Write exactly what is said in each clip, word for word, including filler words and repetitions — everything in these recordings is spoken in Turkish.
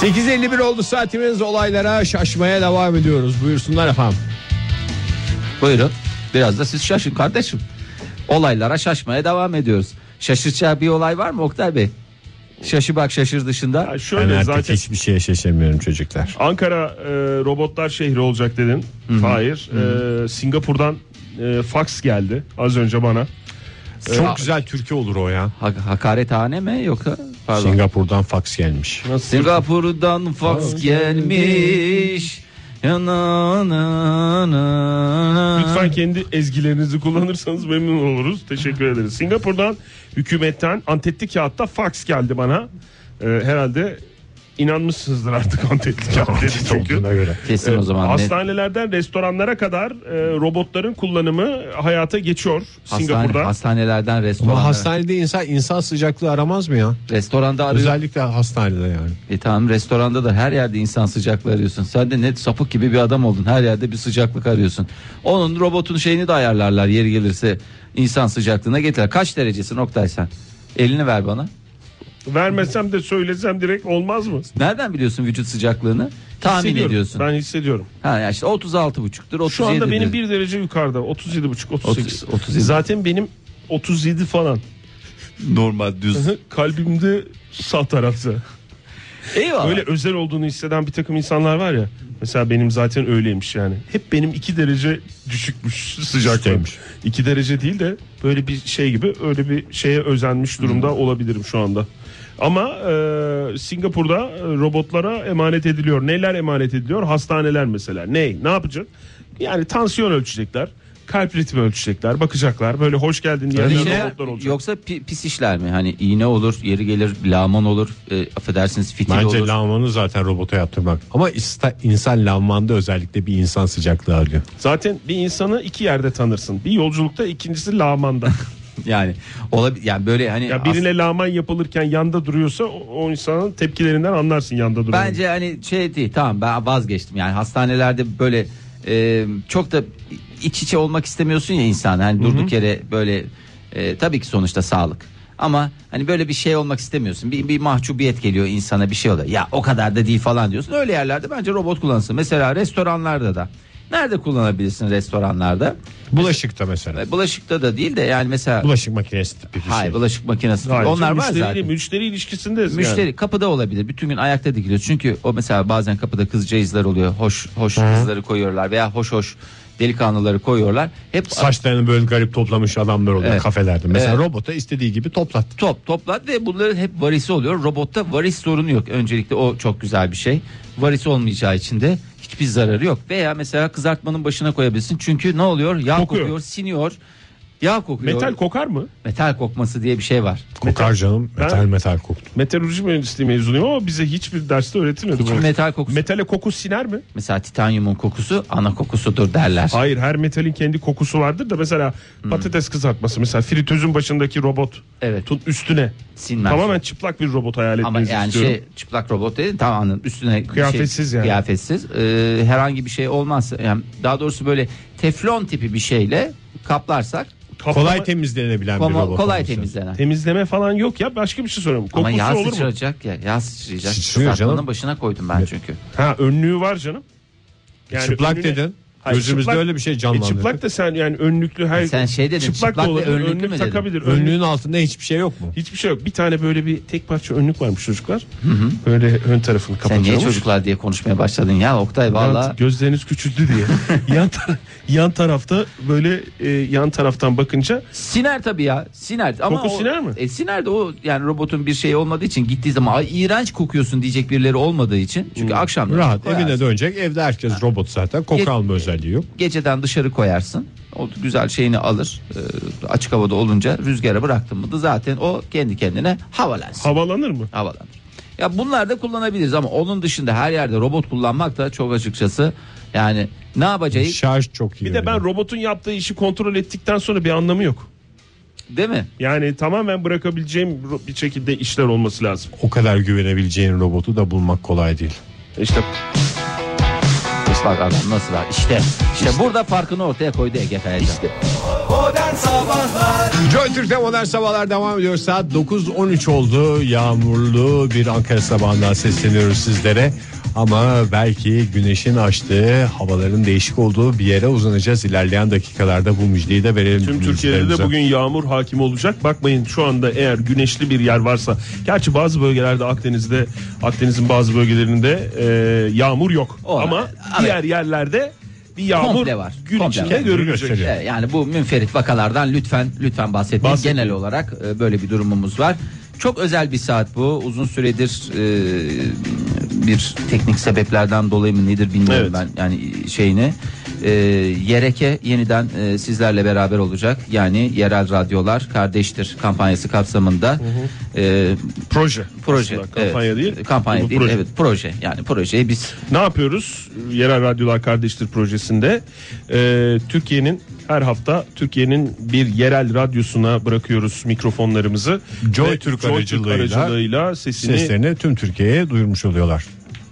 sekiz elli bir oldu saatimiz, olaylara şaşmaya devam ediyoruz. Buyursunlar efendim. Buyurun. Biraz da siz şaşın kardeşim. Olaylara şaşmaya devam ediyoruz. Şaşırtacağı bir olay var mı Oktay Bey? Şaşı bak şaşır dışında. Ya şöyle, ben zaten hiçbir şeye şaşırmıyorum çocuklar. Ankara e, robotlar şehri olacak dedin. Hı-hı. Hayır. Hı-hı. E, Singapur'dan e, fax geldi az önce bana. Çok ha, güzel türkü olur o ya. Ha, hakarethane mi yoksa? Pardon. Singapur'dan fax gelmiş. Nasıl? Singapur'dan fax gelmiş. Lütfen kendi ezgilerinizi kullanırsanız memnun oluruz. Teşekkür ederiz. Singapur'dan, hükümetten antetli kağıtta fax geldi bana. Ee, herhalde inanmışsınızdır artık antetli kağıt dedi çünkü. Kesin o zaman. Hastanelerden restoranlara kadar e, robotların kullanımı hayata geçiyor Hastane, Singapur'da. Hastanelerden restoranlara. Hastanede insan insan sıcaklığı aramaz mı ya? Restoranda arıyor. Özellikle hastanede yani. E tamam, restoranda da her yerde insan sıcaklığı arıyorsun. Sen de net sapık gibi bir adam oldun. Her yerde bir sıcaklık arıyorsun. Onun robotun şeyini de ayarlarlar yeri gelirse, insan sıcaklığına getirir. Kaç derecesin Oktay sen? Elini ver bana. Vermesem de söylesem direkt olmaz mı? Nereden biliyorsun vücut sıcaklığını? Tahmin ediyorsun. Ben hissediyorum. Ha ya işte otuz altı buçuktur. Şu anda benim bir derece yukarıda. otuz yedi buçuk otuz sekiz. otuz, otuz yedi. Zaten benim otuz yedi falan. Normal düz. Kalbimde sağ tarafta. Eyvallah. Öyle özel olduğunu hisseden bir takım insanlar var ya. Mesela benim zaten öyleymiş yani. Hep benim iki derece düşükmüş sıcaklığım. iki derece değil de böyle bir şey gibi, öyle bir şeye özenmiş durumda hmm. olabilirim şu anda. Ama e, Singapur'da robotlara emanet ediliyor. Neler emanet ediliyor? Hastaneler mesela. Ne? Ne yapacak? Yani tansiyon ölçecekler, kalp ritmi ölçecekler, bakacaklar. Böyle hoş geldin diye şey, robotlar olacak. Yoksa pi, pis işler mi? Hani iğne olur, yeri gelir lağman olur, e, affedersiniz fitil Bence olur. Bence lağmanı zaten robota yaptırmak. Ama ista, insan lağmanda özellikle bir insan sıcaklığı arıyor. Zaten bir insanı iki yerde tanırsın. Bir yolculukta, ikincisi lağmanda. Yani olabilir yani böyle hani ya birine as- lağman yapılırken yanda duruyorsa o, o insanın tepkilerinden anlarsın yanda duruyor. Bence hani şey değil, tamam ben vazgeçtim yani hastanelerde böyle e, çok da iç içe olmak istemiyorsun ya insan hani durduk Hı-hı. yere böyle e, tabii ki sonuçta sağlık ama hani böyle bir şey olmak istemiyorsun, bir, bir mahcubiyet geliyor insana, bir şey oluyor ya o kadar da değil falan diyorsun, öyle yerlerde bence robot kullansın. Mesela restoranlarda da. Nerede kullanabilirsin restoranlarda? Bulaşıkta mesela. Bulaşıkta da değil de yani mesela. Bulaşık makinesi tipi bir şey. Hayır, bulaşık makinesi. Hayır, onlar var zaten. Müşteri ilişkisindeyiz. Müşteri yani. Kapıda olabilir. Bütün gün ayakta dikiliyor. Çünkü o mesela bazen kapıda kızcağızlar oluyor. Hoş hoş Hı. kızları koyuyorlar veya hoş hoş delikanlıları koyuyorlar. Hep saçlarını böyle garip toplamış adamlar oluyor evet. kafelerde. Mesela evet. robota istediği gibi toplat. Top toplat ve bunların hep varisi oluyor. Robotta varis sorunu yok. Öncelikle o çok güzel bir şey. Varis olmayacağı için de hiçbir zararı yok. Veya mesela kızartmanın başına koyabilirsin. Çünkü ne oluyor? Yağ kokuyor, kokuyor siniyor. Yağ kokuyor. Metal kokar mı? Metal kokması diye bir şey var. Kokar metal. Canım. Metal ben, metal koktu. Metalurji mühendisliği mezunuyum ama bize hiçbir derste öğretilmedi. Hiçbir metal kokusu. Metale koku siner mi? Mesela titanyumun kokusu ana kokusudur derler. Hayır, her metalin kendi kokusu vardır da mesela hmm. patates kızartması mesela fritözün başındaki robot. Evet. Tut üstüne. Sinmez. Tamamen çıplak bir robot hayal etmenizi istiyorum. Ama yani istiyorum. Şey çıplak robot değil, tamamen üstüne kıyafetsiz şey, yani. Kıyafetsiz. Ee, herhangi bir şey olmazsa yani daha doğrusu böyle teflon tipi bir şeyle kaplarsak Kaplama, kolay temizlenebilen koma, bir robot. Kolay temizlenen. Temizleme falan yok ya, başka bir şey soruyorum. Ama yağ sıçrayacak ya, yağ sıçrayacak. Kızartmanın başına koydum ben çünkü. Ha, önlüğü var canım. Yani çıplak önlüğüne... dedin. Hayır, gözümüzde çıplak, öyle bir şey canlandı. E çıplak da sen yani önlüklü her sen şey dedin, çıplak, çıplak da olabilir, önlük önlük takabilir. Önlüğün önlük. Altında hiçbir şey yok mu? Hiçbir şey yok. Bir tane böyle bir tek parça önlük varmış çocuklar. Hı hı. Böyle ön tarafını kapatıyormuş. Sen niye çocuklar diye konuşmaya başladın ya Oktay valla. Gözleriniz küçüldü diye. yan tar- yan tarafta böyle e, yan taraftan bakınca siner tabii ya. Siner ama koku o, siner mi? E, siner de o yani robotun bir şeyi olmadığı için gittiği zaman ay, iğrenç kokuyorsun diyecek birileri olmadığı için. Çünkü hı. akşam rahat evine koyarsın. Dönecek. Evde herkes ha. robot zaten. Koku Ge- alma özelliği. Yok. Geceden dışarı koyarsın. O güzel şeyini alır. E, açık havada olunca rüzgara bıraktın mı da zaten o kendi kendine havalansın. Havalanır mı? Havalanır. Ya bunlar da kullanabiliriz ama onun dışında her yerde robot kullanmak da çok açıkçası yani ne yapacağız? Şarj çok iyi. Bir de ben yani. Robotun yaptığı işi kontrol ettikten sonra bir anlamı yok. Değil mi? Yani tamamen bırakabileceğim bir şekilde işler olması lazım. O kadar güvenebileceğin robotu da bulmak kolay değil. İşte bak adam nasıl var işte, işte işte burada farkını ortaya koydu Ege Feyyaz. İşte. Sabahlar Joy Türk'te Modern Sabahlar devam ediyor. Saat dokuz on üç oldu. Yağmurlu bir Ankara sabahından sesleniyoruz sizlere. Ama belki güneşin açtığı, havaların değişik olduğu bir yere uzanacağız. İlerleyen dakikalarda bu müjdeyi de verelim. Tüm Türkiye'de de bugün yağmur hakim olacak. Bakmayın şu anda eğer güneşli bir yer varsa. Gerçi bazı bölgelerde Akdeniz'de, Akdeniz'in bazı bölgelerinde e, yağmur yok. O ama abi, diğer yerlerde bir yağmur var. Gün komple içinde var. Görülecek. Yani bu münferit vakalardan lütfen lütfen bahsetmeyin. Bahset. Genel olarak e, böyle bir durumumuz var. Çok özel bir saat bu. Uzun süredir e, bir teknik sebeplerden dolayı mı nedir bilmiyorum, evet. Ben yani şeyini e, Yereke yeniden e, sizlerle beraber olacak. Yani yerel radyolar kardeştir kampanyası kapsamında hı hı. E, proje proje aslında, kampanya evet, değil kampanya değil proje. Evet proje, yani projeyi biz ne yapıyoruz? Yerel radyolar kardeştir projesinde e, Türkiye'nin her hafta Türkiye'nin bir yerel radyosuna bırakıyoruz mikrofonlarımızı. Joy Türk aracılığıyla, aracılığıyla sesini, seslerini tüm Türkiye'ye duyurmuş oluyorlar.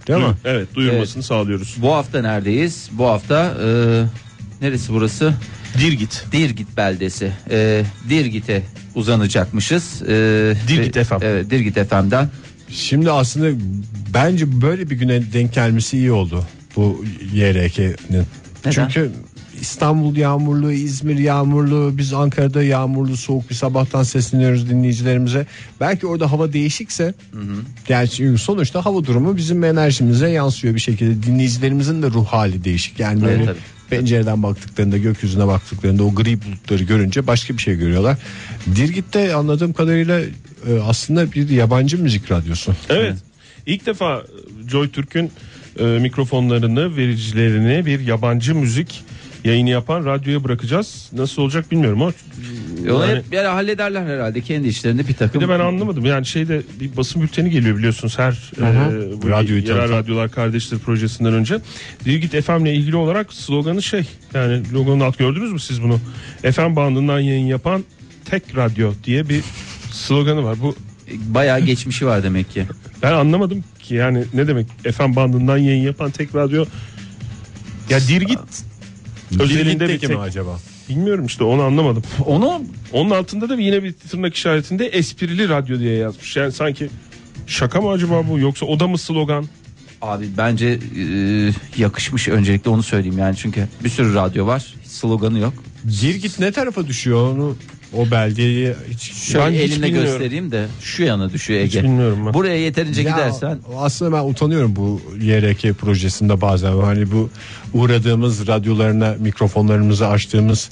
Değil duy, mi? Evet, duyurmasını evet. sağlıyoruz. Bu hafta neredeyiz? Bu hafta e, neresi burası? Dirgit. Dirgit beldesi. E, Dirgit'e uzanacakmışız. E, Dirgit F M. Evet, Dirgit F M'den. Şimdi aslında bence böyle bir güne denk gelmesi iyi oldu bu Y R K'nin. Neden? Çünkü İstanbul yağmurlu, İzmir yağmurlu, biz Ankara'da yağmurlu soğuk bir sabahtan sesleniyoruz dinleyicilerimize. Belki orada hava değişikse, hı hı. Yani sonuçta hava durumu bizim enerjimize yansıyor bir şekilde. Dinleyicilerimizin de ruh hali değişik. Yani evet, böyle pencereden baktıklarında, gökyüzüne baktıklarında o gri bulutları görünce başka bir şey görüyorlar. Dirgit'te anladığım kadarıyla aslında bir yabancı müzik radyosu. Evet, ilk defa Joy Türk'ün mikrofonlarını, vericilerini bir yabancı müzik yayını yapan radyoya bırakacağız. Nasıl olacak bilmiyorum ama yani, hep yani hallederler herhalde kendi işlerinde bir takım. Bir de ben anlamadım yani şeyde bir basın bülteni geliyor biliyorsunuz her e, bu radyoyu yerel tabii. Radyolar Kardeştir projesinden önce Dirgit F M ile ilgili olarak sloganı şey, yani logonun alt gördünüz mü siz bunu? F M bandından yayın yapan tek radyo diye bir sloganı var. Bu bayağı geçmişi var demek ki. Ben anlamadım ki yani ne demek F M bandından yayın yapan tek radyo. Ya Dirgit özelinde bir tek mi acaba? Bilmiyorum işte, onu anlamadım. Onu onun altında da yine bir tırnak işaretinde esprili radyo diye yazmış. Yani sanki şaka mı acaba bu, yoksa o da mı slogan? Abi bence e, yakışmış, öncelikle onu söyleyeyim yani, çünkü bir sürü radyo var, sloganı yok. Dirgit ne tarafa düşüyor onu? O belgeyi hiç, şöyle ben elimle göstereyim de şu yana düşüyor Ege. Buraya yeterince ya, gidersen. Aslında ben utanıyorum bu Y R K projesinde bazen. Hani bu uğradığımız radyolarına mikrofonlarımızı açtığımız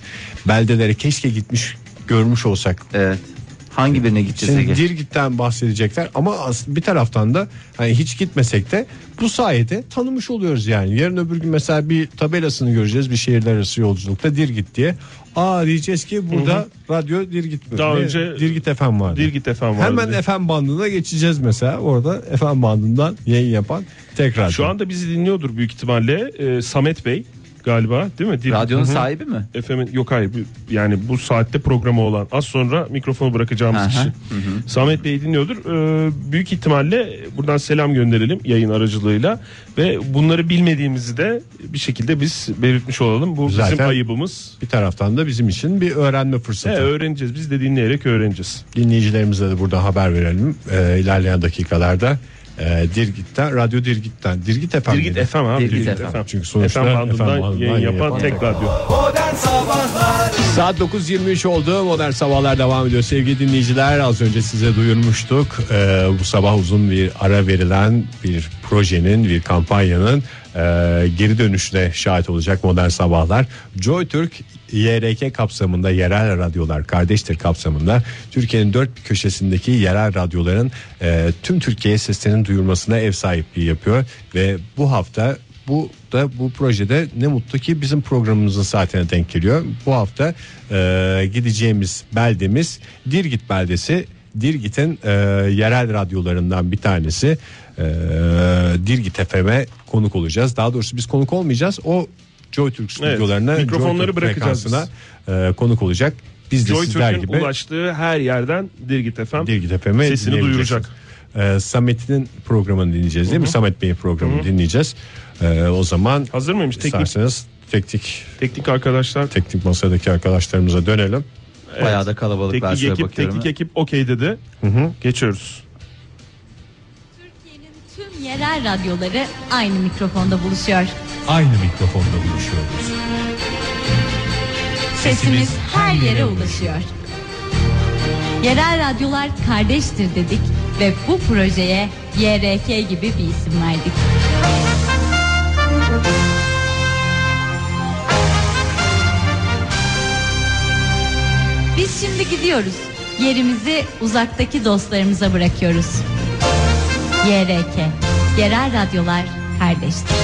beldelere keşke gitmiş görmüş olsak. Evet. Hangi birine gideceğiz Ege? Dirgit'ten bahsedecekler ama bir taraftan da hani hiç gitmesek de bu sayede tanımış oluyoruz yani. Yarın öbür gün mesela bir tabelasını göreceğiz bir şehirler arası yolculukta Dirgit diye. Aa diyeceğiz ki burada hı hı. radyo Dirgit mi? Daha önce Dirgit F M vardı. Dirgit F M vardı. Hemen diye. F M bandına geçeceğiz mesela. Orada F M bandından yayın yapan tek radyo. Şu anda bizi dinliyordur büyük ihtimalle e, Samet Bey galiba, değil mi? Dirgit. Radyonun hı-hı. sahibi mi? F M'in yok hayır. Yani bu saatte programı olan, az sonra mikrofonu bırakacağımız aha. kişi. Hı-hı. Samet Bey dinliyordur. Ee, büyük ihtimalle buradan selam gönderelim yayın aracılığıyla ve bunları bilmediğimizi de bir şekilde biz belirtmiş olalım. Bu zaten bizim ayıbımız. Bir taraftan da bizim için bir öğrenme fırsatı. He, öğreneceğiz. Biz de dinleyerek öğreneceğiz. Dinleyicilerimize de buradan haber verelim. Ee, ilerleyen dakikalarda E, Dirgit'ten, radyo Dirgit'ten Dirgit F M. Dirgit F M abi. Dirgit, Dirgit F M. F M. Çünkü sonuçta F M bandından yayın yapan, yapan tek radyo. Modern Sabahlar. Saat dokuz yirmi üç oldu. Modern Sabahlar devam ediyor. Sevgili dinleyiciler, az önce size duyurmuştuk. E, bu sabah uzun bir ara verilen bir projenin, bir kampanyanın e, geri dönüşüne şahit olacak Modern Sabahlar. Joy Türk Y R K kapsamında, yerel radyolar kardeştir kapsamında Türkiye'nin dört bir köşesindeki yerel radyoların e, tüm Türkiye'ye seslerinin duyurmasına ev sahipliği yapıyor ve bu hafta bu da bu projede ne mutlu ki bizim programımızın saatine denk geliyor. Bu hafta e, gideceğimiz beldemiz Dirgit beldesi. Dirgit'in e, yerel radyolarından bir tanesi. e, Dirgit F M'e konuk olacağız. Daha doğrusu biz konuk olmayacağız. O Joy Türk stüdyolarına, evet, mikrofonları bırakacağız. E, konuk olacak. Biz de Joy sizler Türk'ün gibi ulaştığı her yerden Dirgit F M, Dirgit F M'e sesini duyuracak. E, Samet'in programını dinleyeceğiz değil hı-hı. mi? Samet Bey'in programını hı-hı. dinleyeceğiz. E, o zaman hazır mıymış? Teknik, teknik, teknik arkadaşlar, teknik masadaki arkadaşlarımıza dönelim. Evet. Bayağı da kalabalıklar. Teknik ekip, teknik ekip okey dedi. Hı hı. Geçiyoruz. Türkiye'nin tüm yerel radyoları aynı mikrofonda buluşuyor. Aynı mikrofonda buluşuyoruz. Sesimiz, Sesimiz her yere ulaşıyor. Yerel radyolar kardeştir dedik ve bu projeye Y R K gibi bir isim verdik. Biz şimdi gidiyoruz. Yerimizi uzaktaki dostlarımıza bırakıyoruz. Y R K, yerel radyolar kardeştir.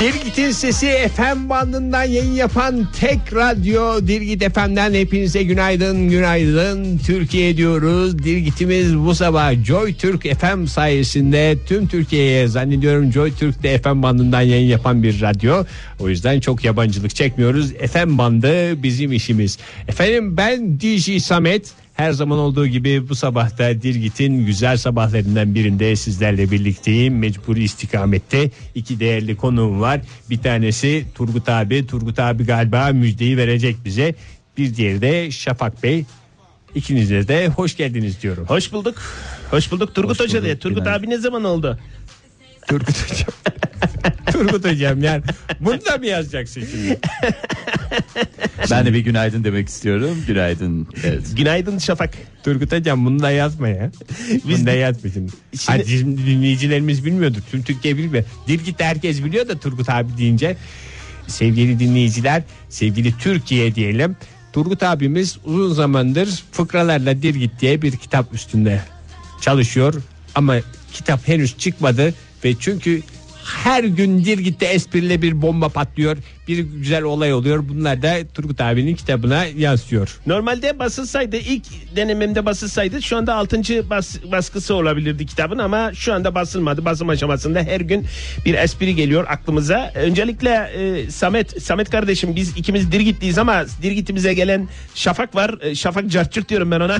Dirgit'in sesi F M bandından yayın yapan tek radyo Dirgit F M'den hepinize günaydın, günaydın Türkiye diyoruz. Dirgit'imiz bu sabah Joy Türk F M sayesinde tüm Türkiye'ye, zannediyorum Joy Türk'te F M bandından yayın yapan bir radyo. O yüzden çok yabancılık çekmiyoruz. F M bandı bizim işimiz. Efendim, ben D J Samet. Her zaman olduğu gibi bu sabah da Dirgit'in güzel sabahlarından birinde sizlerle birlikteyim. Mecburi istikamette iki değerli konuğum var. Bir tanesi Turgut abi. Turgut abi galiba müjdeyi verecek bize. Bir diğeri de Şafak Bey. İkinize de hoş geldiniz diyorum. Hoş bulduk. Hoş bulduk Turgut Hoca diye. Turgut abi ne zaman oldu? Turgut Hocam. Turgut Hocam yani. Bunu da mı yazacaksın şimdi? Ben de bir günaydın demek istiyorum. Günaydın. Evet. Günaydın Şafak. Turgut Hocam bunu da yazma ya. Bunu da yazma şimdi. Şimdi... Şimdi dinleyicilerimiz bilmiyordu. Tüm Türkiye bilmiyor. Dirgit herkes biliyor da Turgut abi deyince. Sevgili dinleyiciler, sevgili Türkiye diyelim. Turgut abimiz uzun zamandır Fıkralarla Dirgit diye bir kitap üstünde çalışıyor. Ama kitap henüz çıkmadı ve çünkü her gün Dirgit'te espriyle bir bomba patlıyor, bir güzel olay oluyor. Bunlar da Turgut abinin kitabına yansıyor. Normalde basılsaydı, ilk denememde basılsaydı şu anda altıncı bas, baskısı olabilirdi kitabın, ama şu anda basılmadı. Basım aşamasında her gün bir espri geliyor aklımıza. Öncelikle e, Samet, Samet kardeşim, biz ikimiz Dirgitliyiz ama Dirgit'imize gelen Şafak var. E, Şafak carçırt diyorum ben ona.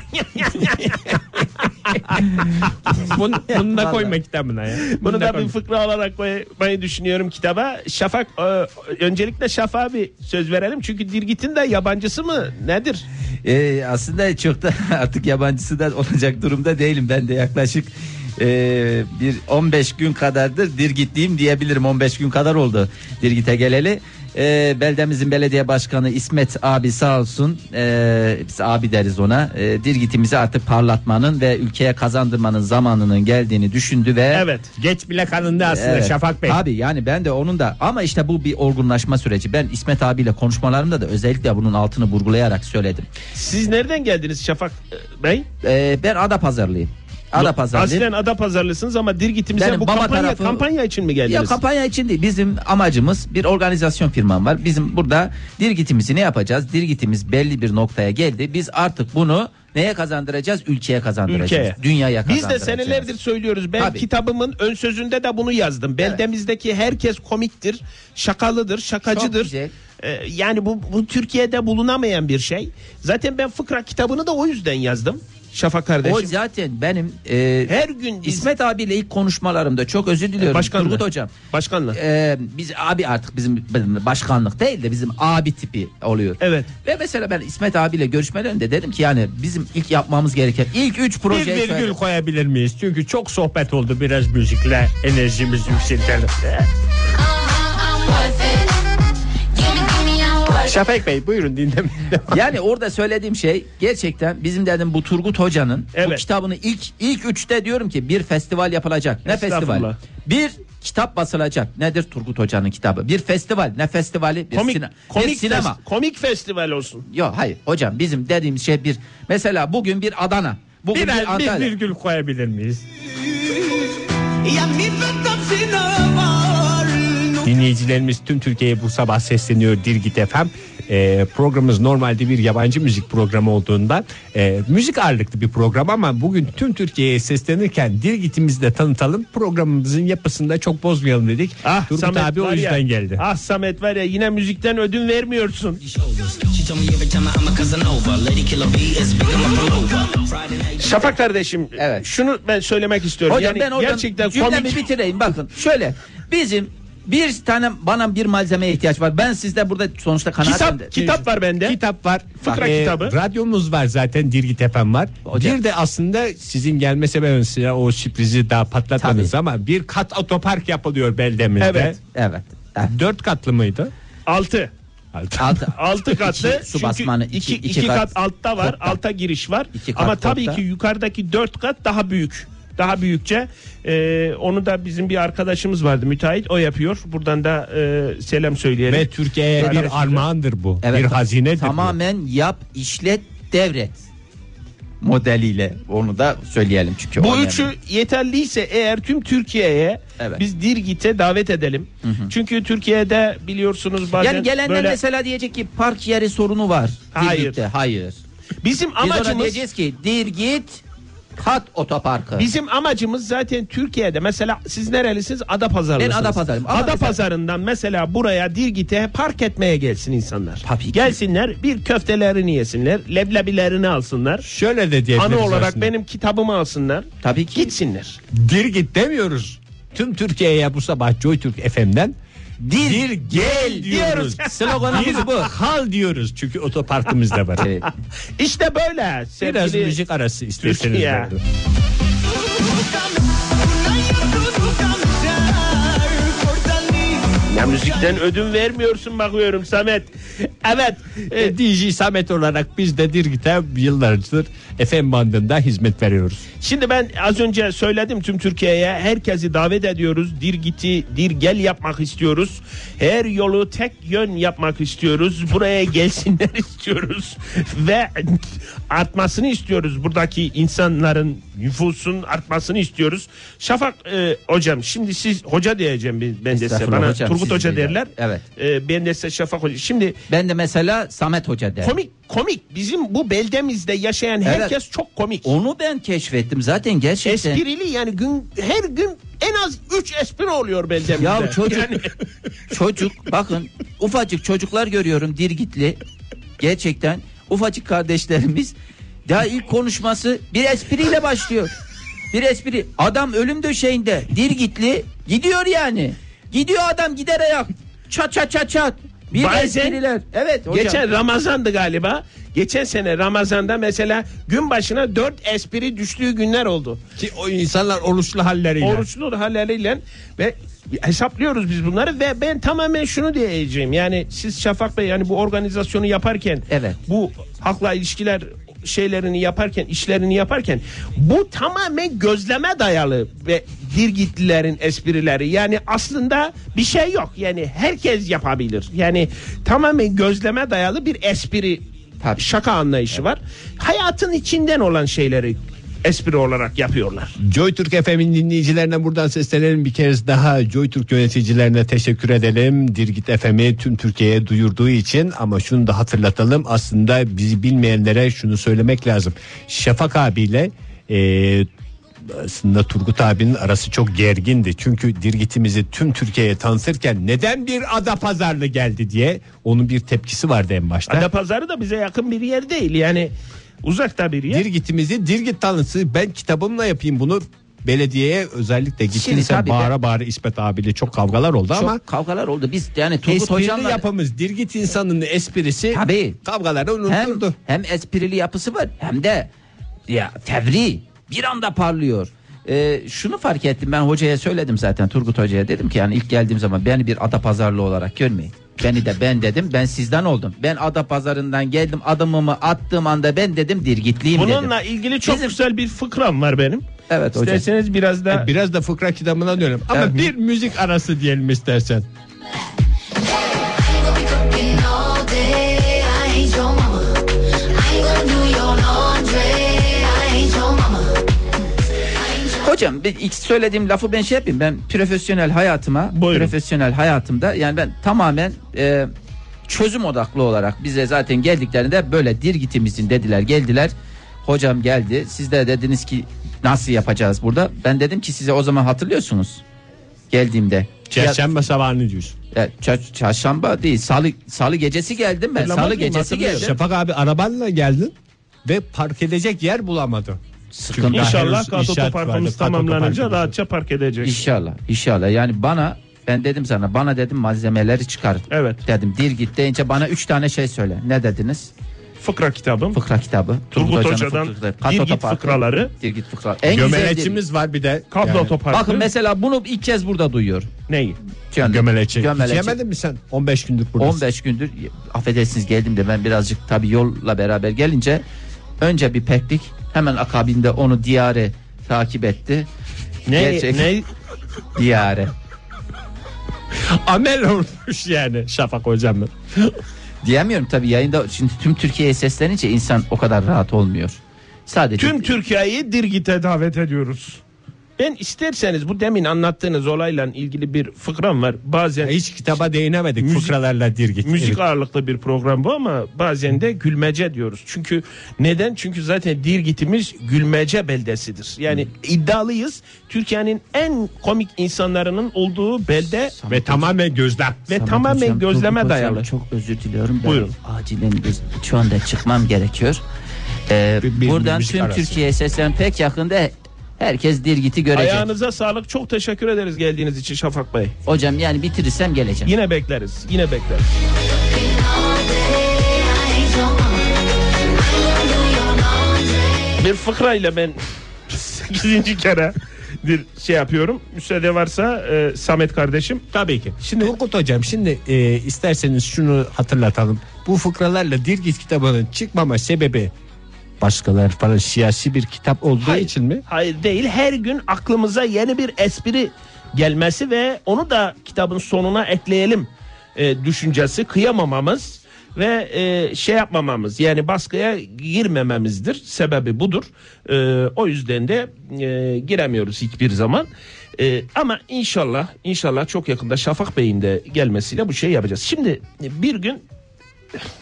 bunu, bunu da koyma kitabına ya. Bunu, bunu da, da bir fıkra olarak koymayı düşünüyorum kitaba. Şafak, e, öncelikle Şafak abi söz verelim çünkü Dirgit'in de yabancısı mı nedir? E, aslında çok da artık yabancısı da olacak durumda değilim. Ben de yaklaşık e, bir on beş gün kadardır Dirgitliyim diyebilirim. on beş gün kadar oldu Dirgit'e geleli. E, beldemizin belediye başkanı İsmet abi sağ olsun, e, biz abi deriz ona, e, Dirgit'imizi artık parlatmanın ve ülkeye kazandırmanın zamanının geldiğini düşündü ve evet, geç bile kalındı aslında. Evet, Şafak Bey abi, yani ben de onun da, ama işte bu bir olgunlaşma süreci. Ben İsmet abiyle konuşmalarımda da özellikle bunun altını vurgulayarak söyledim. Siz nereden geldiniz Şafak Bey? E, ben Adapazarlıyım. Adapazarlı. Aslen Adapazarlısınız ama Dirgit'imize benim bu kampanya, tarafı, kampanya için mi geldiniz? Ya kampanya için değil. Bizim amacımız, bir organizasyon firmam var. Bizim burada Dirgit'imizi ne yapacağız? Dirgit'imiz belli bir noktaya geldi. Biz artık bunu neye kazandıracağız? Ülkeye kazandıracağız. Ülkeye. Dünyaya kazandıracağız. Biz de senelerdir söylüyoruz. Ben tabii kitabımın ön sözünde de bunu yazdım. Beldemizdeki evet, herkes komiktir, şakalıdır, şakacıdır. Ee, yani bu, bu Türkiye'de bulunamayan bir şey. Zaten ben Fıkra kitabını da o yüzden yazdım. Şafak kardeşim. O zaten benim e, her gün biz... İsmet abiyle ilk konuşmalarımda, çok özür diliyorum başkanla, Turgut hocam. Başkanla. E, biz abi artık bizim başkanlık değil de bizim abi tipi oluyor. Evet. Ve mesela ben İsmet abiyle görüşmelerinde dedim ki yani bizim ilk yapmamız gereken ilk üç proje. Bir virgül koyabilir miyiz? Çünkü çok sohbet oldu, biraz müzikle enerjimiz yükseltelim. Şafak Bey buyurun dinlemeyin. Yani orada söylediğim şey gerçekten bizim dedim bu Turgut Hoca'nın evet, bu kitabını ilk ilk üçte diyorum ki bir festival yapılacak. Ne festival? Bir kitap basılacak. Nedir Turgut Hoca'nın kitabı? Bir festival. Ne festivali? Bir komik, sina- komik bir sinema. Fes- komik festival olsun. Yok hayır hocam, bizim dediğimiz şey bir. Mesela bugün bir Adana. Bugün bir, bir Antalya. Bir virgül koyabilir miyiz? Dinleyicilerimiz tüm Türkiye'ye bu sabah sesleniyor Dirgit F M. e, programımız normalde bir yabancı müzik programı olduğundan e, müzik ağırlıklı bir program ama bugün tüm Türkiye'ye seslenirken Dirgit'imizi de tanıtalım, programımızın yapısında çok bozmayalım dedik. Ah, Turgut Samet abi o yüzden ya, geldi. Ah Samet var ya, yine müzikten ödün vermiyorsun. Şafak kardeşim, evet, şunu ben söylemek istiyorum. Hocam yani ben oradan gerçekten cümlemi komik... bitireyim bakın. Şöyle, bizim bir tane, bana bir malzemeye ihtiyaç var. Ben sizde burada sonuçta kanaatim. Kitap, kitap var bende. Kitap var. Fıkra e, kitabı. Radyomuz var zaten, Dirgit F M var. Hocam. Bir de aslında sizin gelme sebebiniz, o sürprizi daha patlatmadınız. Tabii. Ama bir kat otopark yapılıyor beldemizde. Evet. Evet. Evet. Dört katlı mıydı? Altı. Altı. Altı katlı. Su basmanı iki, iki, iki, iki kat, kat altta var. Topta. Alta giriş var. Ama tabii topta ki yukarıdaki dört kat daha büyük. Daha büyükçe e, onu da bizim bir arkadaşımız vardı, müteahhit, o yapıyor. Buradan da e, selam söyleyelim. Ve Türkiye'ye bir armağandır bu. Evet, bir hazinedir. Tamamen bu, yap, işlet, devret modeliyle, onu da söyleyelim çünkü. Bu üçü yani yeterliyse eğer tüm Türkiye'ye, evet, biz Dirgit'e davet edelim. Hı hı. Çünkü Türkiye'de biliyorsunuz bazen yani gelenler böyle... mesela diyecek ki park yeri sorunu var Dirgit'te. Hayır. Hayır. Bizim biz amacımız diyeceğiz ki Dirgit kat otoparkı. Bizim amacımız zaten Türkiye'de, mesela siz nerelisiniz? Adapazarlısınız. Ben Adapazarlıyım. Adapazarı'ndan mesela buraya Dirgit'e park etmeye gelsin insanlar. Tabii ki. Gelsinler, bir köftelerini yesinler, leblebilerini alsınlar. Şöyle de diyebiliriz. Anı olarak aslında benim kitabımı alsınlar. Tabii ki. Gitsinler. Dirgit demiyoruz. Tüm Türkiye'ye bu sabah Joy Türk F M'den Dir, dir gel diyoruz. Sloganımız bu. Hal diyoruz. Çünkü otoparkımız da var. Evet. İşte böyle. Biraz müzik arası isterseniz. Ya müzikten ödün vermiyorsun bakıyorum Samet. Evet. E, D J Samet olarak biz de Dirgit'e yıllardır F M bandında hizmet veriyoruz. Şimdi ben az önce söyledim, tüm Türkiye'ye herkesi davet ediyoruz. Dirgit'i dirgel yapmak istiyoruz. Her yolu tek yön yapmak istiyoruz. Buraya gelsinler istiyoruz. Ve artmasını istiyoruz. Buradaki insanların, nüfusun artmasını istiyoruz. Şafak e, hocam, şimdi siz hoca diyeceğim ben de size. Bana hocam, Turgut hoca derler. Evet. E, ben de size Şafak hoca. Şimdi ben de mesela Samet hoca derim. Komik komik. Bizim bu beldemizde yaşayan herkes, evet, çok komik. Onu ben keşfettim zaten gerçekten. Esprili yani, gün her gün en az üç espri oluyor beldemizde. Ya çocuk yani... çocuk bakın, ufacık çocuklar görüyorum Dirgitli. Gerçekten ufacık kardeşlerimiz, daha ilk konuşması bir espriyle başlıyor. Bir espri. Adam ölüm döşeğinde, Dirgitli gidiyor yani. Gidiyor adam, gider ayak. Çat çat çat çat. Bir espriler. Evet hocam. Geçen Ramazan'dı galiba. Geçen sene Ramazan'da mesela gün başına dört espri düştüğü günler oldu. Ki o insanlar oruçlu halleriyle. Oruçlu halleriyle ve hesaplıyoruz biz bunları ve ben tamamen şunu diyeceğim. Yani siz Şafak Bey, yani bu organizasyonu yaparken, evet, bu halkla ilişkiler şeylerini yaparken, işlerini yaparken, bu tamamen gözleme dayalı ve Dirgitlilerin esprileri, yani aslında bir şey yok. Yani herkes yapabilir. Yani tamamen gözleme dayalı bir espri, tabii, şaka anlayışı, evet, var. Hayatın içinden olan şeyleri espri olarak yapıyorlar. Joy Türk F M'in dinleyicilerine buradan seslenelim bir kez daha. Joy Türk yöneticilerine teşekkür edelim. Dirgit F M'i tüm Türkiye'ye duyurduğu için, ama şunu da hatırlatalım. Aslında bizi bilmeyenlere şunu söylemek lazım. Şafak abiyle eee aslında Turgut abinin arası çok gergindi. Çünkü Dirgit'imizi tüm Türkiye'ye tanıtırken neden bir Adapazarlı geldi diye onun bir tepkisi vardı en başta. Adapazarı da bize yakın bir yer değil. Yani uzakta bir yer. Dirgit'imizi Dirgit tanıtısı, ben kitabımla yapayım bunu. Belediyeye özellikle gittiğinizde bağıra bağıra İsmet abiyle çok kavgalar oldu, çok ama kavgalar oldu. Biz yani Turgut hocamla yapımız Dirgit insanının esprisi, tabii, kavgaları unutturdu. Hem, hem esprili yapısı var, hem de ya tevri bir anda parlıyor. Ee, şunu fark ettim ben, hocaya söyledim zaten, Turgut hocaya dedim ki yani ilk geldiğim zaman beni bir Adapazarlı olarak görmeyin. Beni de ben dedim, ben sizden oldum. Ben Adapazarı'ndan geldim, adımımı attığım anda ben dedim Dirgitliyim. Bununla dedim. Bununla ilgili çok bizim... güzel bir fıkram var benim. Evet hocam. İsterseniz biraz da biraz da fıkra kitabına dönelim. Ama evet, bir müzik arası diyelim istersen. Hocam ilk söylediğim lafı ben şey yapayım, ben profesyonel hayatıma, buyurun, profesyonel hayatımda yani ben tamamen e, çözüm odaklı olarak bize zaten geldiklerinde böyle Dirgit'imizin dediler, geldiler. Hocam geldi. Siz de dediniz ki nasıl yapacağız burada? Ben dedim ki size o zaman hatırlıyorsunuz. Geldiğimde. Çarşamba sabahı ne diyorsun? Ya, çar- çarşamba değil. Salı salı gecesi geldim ben. Hatırlama salı gecesi geldim. Şafak abi arabanla geldin ve park edecek yer bulamadı. Sıkıntı. İnşallah kat otoparkımız tamamlanınca rahatça park edecek. İnşallah. İnşallah. Yani bana ben dedim sana bana dedim malzemeleri çıkar. Evet. Dedim Dirgit deyince bana üç tane şey söyle. Ne dediniz? Fıkra kitabı. Fıkra kitabı. Turgut Hoca'dan Dirgit fıkraları. Dirgit fıkraları. En gömeleçimiz var bir de. Kablo yani. Otoparkı. Bakın mesela bunu ilk kez burada duyuyor. Neyi? Yani, gömeleçi. Gömeleçi. Yemedin mi sen? on beş gündür buradasın. on beş gündür. Affedersiniz geldim de ben birazcık tabii yolla beraber gelince önce bir peklik, hemen akabinde onu diyare takip etti. Ne? Gerçek, ne? Diyare. Amel olmuş yani Şafak hocamın. Diyemiyorum tabii yayında şimdi tüm Türkiye'ye seslenince insan o kadar rahat olmuyor. Sadece tüm Türkiye'yi Dirgit'e davet ediyoruz. Ben isterseniz bu demin anlattığınız olayla ilgili bir fıkram var. Bazen hiç kitaba değinemedik müzik, fıkralarla Dirgit. Müzik ağırlıklı bir program bu ama bazen de gülmece diyoruz. Çünkü neden? Çünkü zaten Dirgit'imiz gülmece beldesidir. Yani iddialıyız. Türkiye'nin en komik insanlarının olduğu belde Samet ve tamamen gözlem ve Samet tamamen hocam, gözleme dayalı. Çok özür diliyorum. Buyurun. Acilen şu anda çıkmam gerekiyor. Ee, bir, bir, buradan bir tüm Türkiye'ye seslenen pek yakında herkes Dirgit'i görecek. Ayağınıza sağlık. Çok teşekkür ederiz geldiğiniz için Şafak Bey. Hocam yani bitirirsem geleceğim. Yine bekleriz. Yine bekleriz. Bir fıkrayla ben sekizinci kere bir şey yapıyorum. Müsaade varsa e, Samet kardeşim. Tabii ki. Şimdi Turgut hocam şimdi e, isterseniz şunu hatırlatalım. Bu fıkralarla Dirgit kitabının çıkmama sebebi başkalar falan siyasi bir kitap olduğu hayır, için mi? Hayır değil. Her gün aklımıza yeni bir espri gelmesi ve onu da kitabın sonuna ekleyelim e, düşüncesi kıyamamamız ve e, şey yapmamamız yani baskıya girmememizdir. Sebebi budur. E, o yüzden de e, giremiyoruz hiçbir zaman. E, ama inşallah inşallah çok yakında Şafak Bey'in de gelmesiyle bu şeyi yapacağız. Şimdi bir gün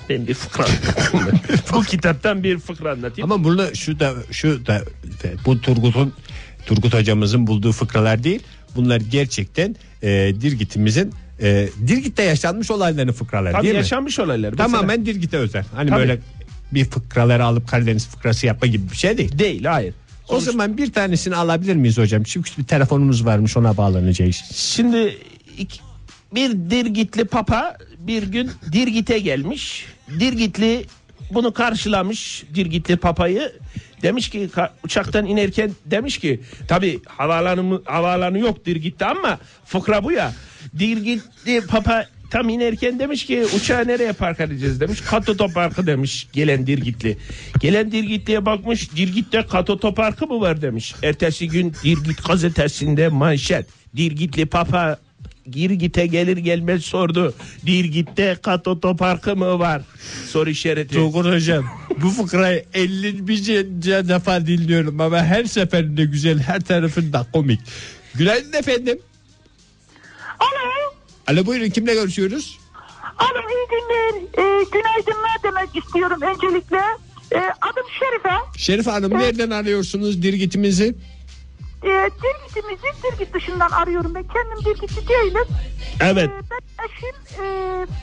ben bir fıkra bu kitaptan bir fıkra anlatayım. Ama burada şu da şu da bu Turgut'un Turgut hocamızın bulduğu fıkralar değil. Bunlar gerçekten e, Dirgit'imizin e, Dirgit'te yaşanmış olayların fıkraları tabii değil mi? Tabii yaşanmış olaylar. Tamamen mesela Dirgit'e özel. Hani tabii böyle bir fıkraları alıp Karadeniz fıkrası yapma gibi bir şey değil. Değil, hayır. O Sonuç... zaman bir tanesini alabilir miyiz hocam? Çünkü bir telefonumuz varmış, ona bağlanacağız. Şimdi iki... Bir Dirgitli papa bir gün Dirgit'e gelmiş. Dirgitli bunu karşılamış, Dirgitli papayı. Demiş ki uçaktan inerken demiş ki tabii havaalanı, havaalanı yok Dirgit'te ama fıkra bu ya. Dirgitli papa tam inerken demiş ki uçağı nereye park edeceğiz demiş. Kat otoparkı demiş gelen Dirgitli. Gelen Dirgitli'ye bakmış, Dirgit'te kat otoparkı mı var demiş. Ertesi gün Dirgit gazetesinde manşet. Dirgitli papa Dirgit'e gelir gelmez sordu. Dirgit'te kat otoparkı mı var? Soru işareti. Turgut hocam bu fıkrayı elli bince defa dinliyorum ama her seferinde güzel, her tarafında komik. Günaydın efendim. Alo. Alo buyurun, kimle görüşüyoruz? Alo iyi günler. Ee, günaydınlar demek istiyorum öncelikle. Ee, adım Şerife. Şerife Hanım evet. Nereden arıyorsunuz Dirgit'imizi? E, Dirgit'imizi Dirgit dışından arıyorum. Ben kendim Dirgit'i değilim. Evet. E, ben eşim, e,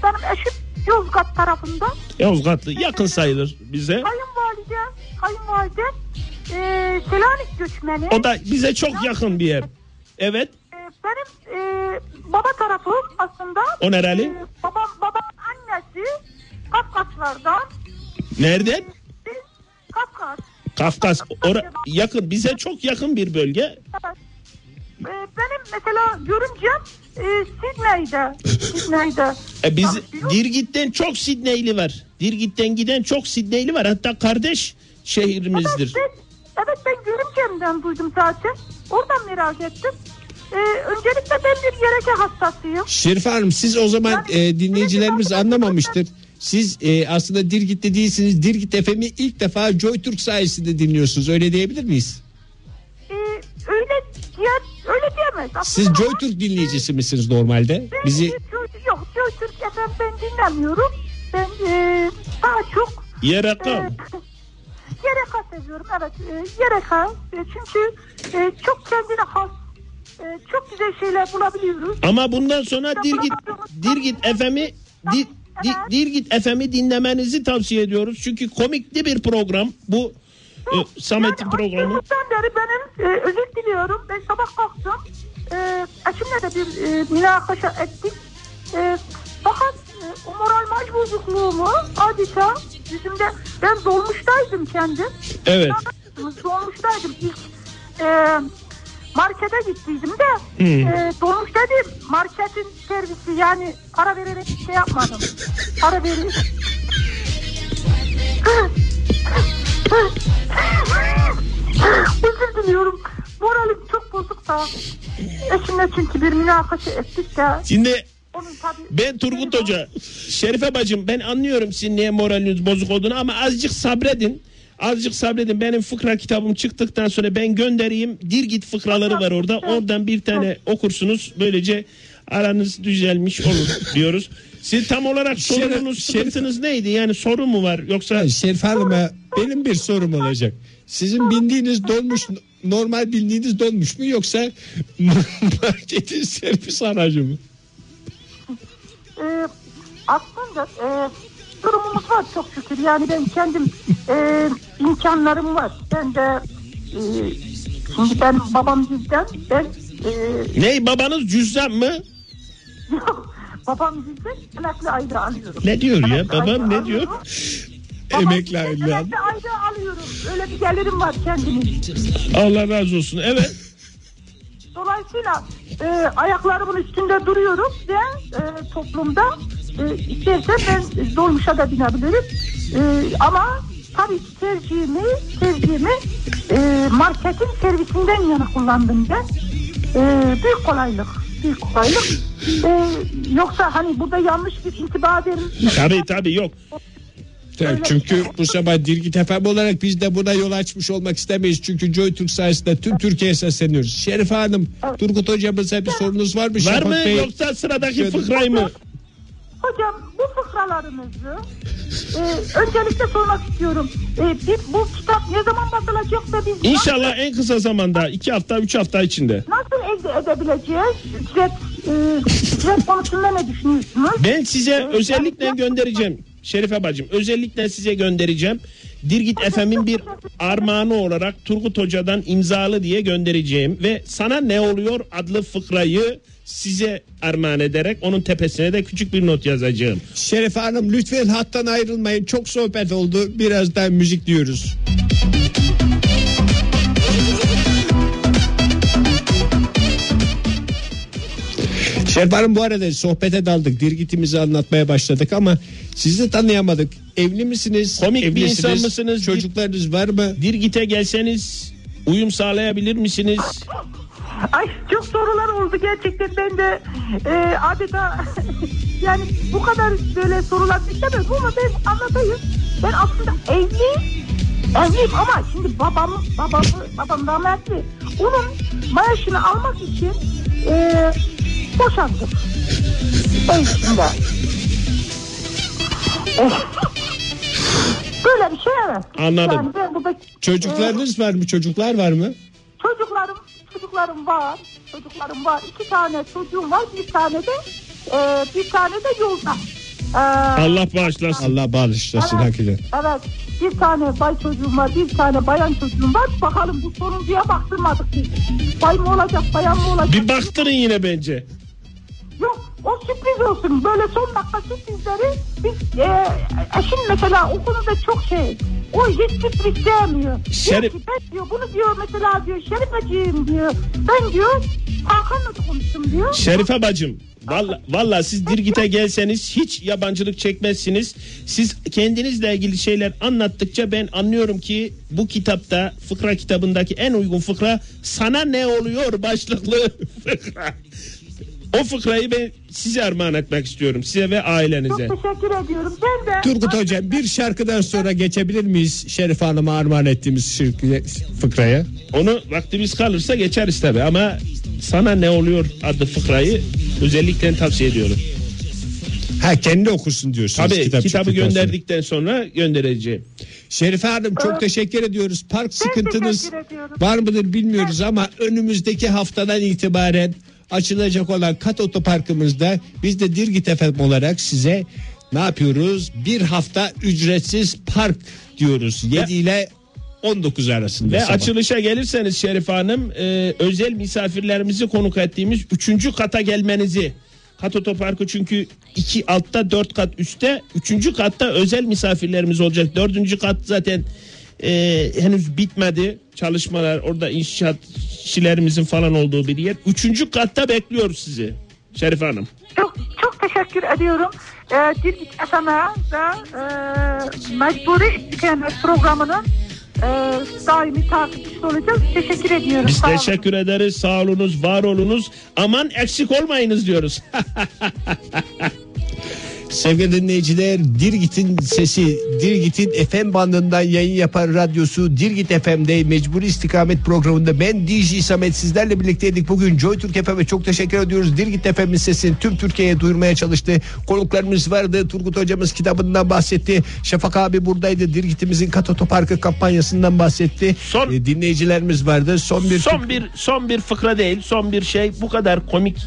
benim eşim Yozgat tarafında. Yozgatlı yakın sayılır bize. Kayınvalide, kayınvalide e, Selanik göçmeni. O da bize çok Selanik yakın bir yer. Evet. E, benim e, baba tarafı aslında. O nereli? E, babam, babam annesi Kafkaslardan. Nereden? E, Kafkas. Kafkas or- yakın bize çok yakın bir bölge. Evet. Ee, benim mesela görümcem e, Sydney'de. Sydney'de. E biz Dirgit'ten çok Sydney'li var. Dirgit'ten giden çok Sydney'li var. Hatta kardeş şehrimizdir. Evet ben, evet, ben görümcemden duydum zaten. Oradan merak ettim. Ee, öncelikle ben bir Yereke hastasıyım. Şerife Hanım siz o zaman yani, e, dinleyicilerimiz anlamamıştır. Siz e, aslında Dirgit'te değilsiniz. Dirgit F M'i ilk defa Joy Türk sayesinde dinliyorsunuz. Öyle diyebilir miyiz? Ee, öyle diye, öyle diyemez. Aslında siz Joy Türk dinleyicisi e, misiniz normalde? Bizi Joy, yok Joy Türk yüzden ben dinlemiyorum. Ben e, daha çok Y R K e, Y R K seviyorum, evet. E, Y R K e, çünkü e, çok kendine has, e, çok güzel şeyler bulabiliyoruz. Ama bundan sonra işte Dirgit Dirgit F M'i di, di, Dirgit F M'i dinlemenizi tavsiye ediyoruz. Çünkü komikli bir program bu. E, Samet'in yani programı. Ondan beri benim e, özür diliyorum. Ben sabah kalktım. E, eşimle de bir e, münakaşa ettik. E, fakat e, o moral bozukluğumu adeta yüzümde, ben dolmuştaydım kendim. Evet. Dolmuştaydım ilk. E, markete gittiydim de hmm. e, dolmuş dedim. Marketin servisi, yani ara vererek şey yapmadım. Ara vererek. Özür diliyorum. Moralim çok bozuk da. Eşimle çünkü bir münakaşa ettik de. Şimdi ben Turgut Hoca, var. Şerife bacım, ben anlıyorum sizin niye moraliniz bozuk olduğunu ama azıcık sabredin. Azıcık sabredin. Benim fıkra kitabım çıktıktan sonra ben göndereyim. Dirgit fıkraları var orada. Oradan bir tane okursunuz. Böylece aranız düzelmiş olur diyoruz. Siz tam olarak sorunuz, sıkıntınız neydi? Yani sorun mu var yoksa? Şerife Hanım, benim bir sorum olacak. Sizin bindiğiniz dolmuş, normal bindiğiniz dolmuş mu yoksa marketin servis aracı mı? Ee, aslında e, durumumuz var çok şükür. Yani ben kendim e, imkanlarım var. Ben de e, şimdi ben babam cüzdan. Ben e, ney babanız cüzdan mı? Yok. Babam cüzdan, emekli ayda alıyorum. Ne diyor emekli ya? Babam ne alıyorum. Diyor? Emekli ayda. Emekli ayda alıyorum. Öyle bir gelirim var kendimin. Allah razı olsun. Evet. Dolayısıyla e, ayaklarımın üstünde duruyorum ve e, toplumda e, isterse ben dolmuşa da binebilirim. E, ama tabii ki tercihimi, tercihimi e, marketin servisinden yana kullandım ben. E, büyük kolaylık, büyük kolaylık. E, yoksa hani burada yanlış bir intiba verin. Tabii tabii yok. Çünkü bu sabah Dirgit F M olarak biz de buna yol açmış olmak istemeyiz. Çünkü Joy Türk sayesinde tüm Türkiye'ye sesleniyoruz. Şerife Hanım, evet. Turgut Hocamıza bir sorunuz var mı? Var Şafak mı Bey? Yoksa sıradaki fıkrayı mı? Hocam bu fıkralarınızı e, öncelikle sormak istiyorum. E, biz, bu kitap ne zaman basılacak da biz... İnşallah nasıl, en kısa zamanda iki hafta üç hafta içinde. Nasıl elde edebileceğiz? Ücret, e, ücret konusunda ne düşünüyorsunuz? Ben size e, özellikle yani, göndereceğim. Şerife bacım, özellikle size göndereceğim. Dirgit F M'in bir armağanı olarak Turgut Hoca'dan imzalı diye göndereceğim ve sana ne oluyor adlı fıkrayı size armağan ederek onun tepesine de küçük bir not yazacağım. Şerife Hanım, lütfen hattan ayrılmayın. Çok sohbet oldu. Birazdan müzik diyoruz. Şerife Hanım, bu arada sohbete daldık. Dirgitimizi anlatmaya başladık ama sizi tanıyamadık. Evli misiniz? Komik evlisiniz, bir insan mısınız? Çocuklarınız var mı? Dirgit'e gelseniz uyum sağlayabilir misiniz? Ay çok sorular oldu gerçekten. Ben de e, adeta yani bu kadar böyle sorular istemezdim ama ben anlatayım. Ben aslında evli evliyim ama şimdi babam babam babam rahmetli. Onun maaşını almak için e, boşandım. Aslında. Böyle bir şey mi? Anladım. Yani burada, Çocuklarınız e, var mı? Çocuklar var mı? Çocuklarım, çocuklarım var. Çocuklarım var. İki tane çocuğum var. Bir tane de e, bir tane de yolda. E, Allah bağışlasın. Allah bağışlasın evet, hakikaten. Evet. Bir tane bay çocuğum var. Bir tane bayan çocuğum var. Bakalım bu sonuncuya baktırmadık biz. Bay mı olacak? Bayan mı olacak? Bir baktırın yine bence. Yok, o sürpriz olsun. Böyle son dakika sürprizleri biz e, eşim mesela o konuda çok şey. O hiç sürpriz demiyor. Şerif diyor, bunu diyor mesela diyor Şerifeciğim diyor. Ben diyor Hakan'la konuştum diyor. Şerife bacım, vallahi vallahi siz Dirgit'e gelseniz hiç yabancılık çekmezsiniz. Siz kendinizle ilgili şeyler anlattıkça ben anlıyorum ki bu kitapta, fıkra kitabındaki en uygun fıkra sana ne oluyor başlıklı fıkra. O fıkrayı ben size armağan etmek istiyorum. Size ve ailenize. Çok teşekkür ediyorum. Ben de... Turgut Hocam, bir şarkıdan sonra geçebilir miyiz Şerife Hanım'a armağan ettiğimiz şarkı, fıkraya? Onu vaktimiz kalırsa geçeriz tabii ama sana ne oluyor adlı fıkrayı özellikle tavsiye ediyorum. Ha, Ha, kendi okusun diyorsunuz. Tabii kitap kitabı gönderdikten sonra. sonra göndereceğim. Şerife Hanım çok evet. teşekkür ediyoruz. Park ben sıkıntınız var mıdır bilmiyoruz evet. ama önümüzdeki haftadan itibaren açılacak olan Kat Otoparkımızda biz de Dirgit F M olarak size ne yapıyoruz? Bir hafta ücretsiz park diyoruz. yedi ile on dokuz arasında. Ve sabah. Açılışa gelirseniz Şerife Hanım e, özel misafirlerimizi konuk ettiğimiz üçüncü kata gelmenizi. Kat Otoparkı çünkü iki altta, dört kat üstte, üçüncü katta özel misafirlerimiz olacak. Dördüncü kat zaten e, henüz bitmedi çalışmalar, orada inşaatçilerimizin falan olduğu bir yer. Üçüncü katta bekliyoruz sizi Şerife Hanım. Çok çok teşekkür ediyorum. Ee, Dirgit F M'e da e, mecburi istikrar programının e, daimi takipçisi olacağız. Teşekkür ediyorum. Biz sağ teşekkür olun. ederiz. Sağ olunuz, var olunuz. Aman eksik olmayınız diyoruz. Sevgili dinleyiciler, Dirgit'in sesi, Dirgit'in F M bandından yayın yapan radyosu Dirgit F M'de Mecburi İstikamet programında ben D J Samet sizlerle birlikteydik. Bugün Joy Türk F M'e çok teşekkür ediyoruz. Dirgit F M'in sesini tüm Türkiye'ye duyurmaya çalıştı. Konuklarımız vardı. Turgut hocamız kitabından bahsetti. Şafak abi buradaydı. Dirgit'imizin Kat Otoparkı kampanyasından bahsetti. Son, e, dinleyicilerimiz vardı. Son bir son bir son bir fıkra değil, son bir şey. Bu kadar komik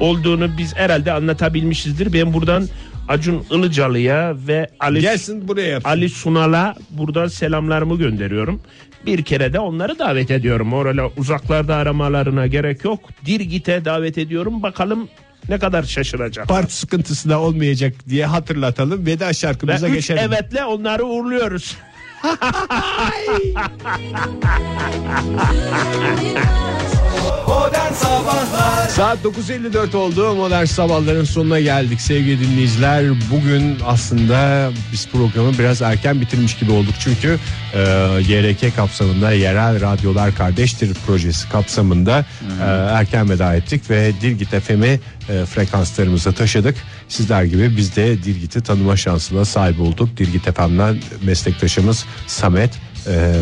olduğunu biz herhalde anlatabilmişizdir. Ben buradan Acun Ilıcalı'ya ve Ali, gelsin buraya Ali Sunal'a buradan selamlarımı gönderiyorum. Bir kere de onları davet ediyorum. Orada uzaklarda aramalarına gerek yok. Dirgit'e davet ediyorum. Bakalım ne kadar şaşıracak. Park sıkıntısı da olmayacak diye hatırlatalım. Veda şarkımıza ve geçelim. Evetle onları uğurluyoruz. Saat dokuz elli dört oldu. Modern Sabahların sonuna geldik sevgili dinleyiciler. Bugün aslında biz programı biraz erken bitirmiş gibi olduk. Çünkü e, Y R K kapsamında Yerel Radyolar Kardeştir projesi kapsamında e, erken veda ettik ve Dirgit F M'i e, frekanslarımıza taşıdık. Sizler gibi biz de Dirgit'i tanıma şansına sahip olduk. Dirgit F M'den meslektaşımız Samet, Ee,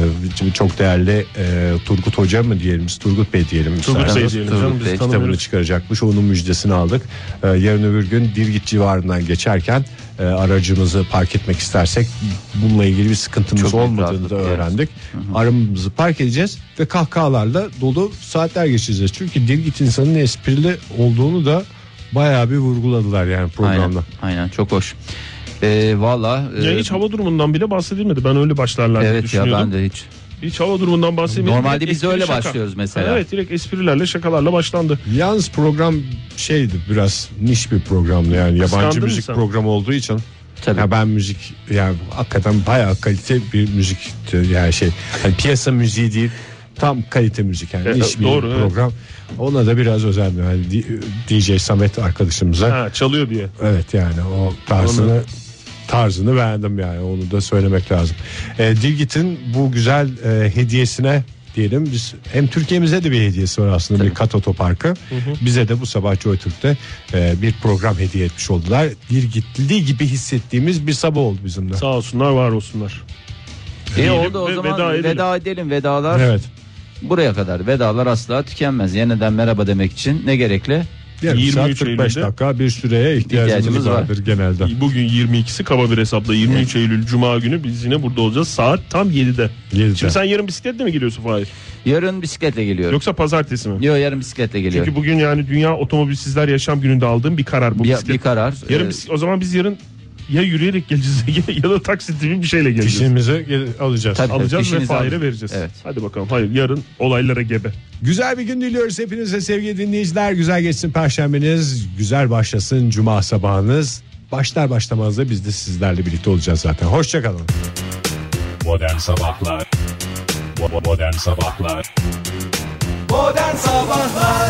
çok değerli e, Turgut Hoca mı diyelim, Turgut Bey diyelim. Turgut Bey diyelim. Turgut Bey kitabını çıkaracakmış. Onun müjdesini aldık. Ee, yarın öbür gün Dirgit civarından geçerken e, aracımızı park etmek istersek bununla ilgili bir sıkıntımız çok olmadığını da öğrendik. Evet. Aramızı park edeceğiz ve kahkahalarla dolu saatler geçireceğiz. Çünkü Dirgit insanın esprili olduğunu da bayağı bir vurguladılar yani programda. Aynen, aynen çok hoş. E, valla e, hiç hava durumundan bile bahsedilmedi. Ben öyle başlarlar evet diye düşünüyordum. Evet ya, ben de hiç hiç hava durumundan bahsedilmedi. Normalde biz öyle şaka. başlıyoruz mesela. Evet, direkt esprilerle, şakalarla başlandı. Yalnız program şeydi, biraz niş bir programdı yani. Kıskandın yabancı mı müzik sen? Programı olduğu için. Tabii. Ya ben müzik yani hakikaten bayağı kalite bir müzik yani şey yani piyasa müziği değil. Tam kalite müzik yani. Evet, doğru, program. Evet. Ona da biraz özendim. Yani D J Samet arkadaşımıza. Ha, çalıyor diye. Evet yani o tarzını Onu... tarzını beğendim yani, onu da söylemek lazım. E, Dilgit'in bu güzel e, hediyesine diyelim biz, hem Türkiye'mize de bir hediyesi var aslında. Tabii. Bir Kat Otoparkı. Hı hı. Bize de bu sabah Joy Türk'te e, bir program hediye etmiş oldular. Dirgitli gibi hissettiğimiz bir sabah oldu bizim de. Sağ olsunlar, var olsunlar. E, oldu o zaman, veda edelim. Veda edelim vedalar. Evet. Buraya kadar vedalar asla tükenmez. Yeniden merhaba demek için ne gerekli? yirmi üç saat kırk beş dakika bir süreye ihtiyacımız, ihtiyacımız vardır var. genelde. Bugün yirmi ikisi kaba bir hesapla yirmi üç evet. Eylül Cuma günü biz yine burada olacağız. Saat tam yedide. yedide. Şimdi sen yarın bisikletle mi geliyorsun Fahir? Yarın bisikletle geliyorum. Yoksa pazartesi mi? Yok, yarın bisikletle geliyorum. Çünkü bugün yani Dünya Otomobilsizler Yaşam Günü'nde aldığım bir karar bu. Ya, bir karar. Yarın, ee... O zaman biz yarın ya yürüyerek geleceğiz ya da taksi tipi bir şeyle geleceğiz. İşimizi alacağız. Tabii, alacağız ve Fahir'e vereceğiz. Evet. Hadi bakalım. Hayır, yarın olaylara gebe. Güzel bir gün diliyoruz hepinize sevgili dinleyiciler. Güzel geçsin perşembeniz. Güzel başlasın cuma sabahınız. Başlar başlamaz da biz de sizlerle birlikte olacağız zaten. Hoşçakalın. Modern Sabahlar. Modern Sabahlar. Modern Sabahlar.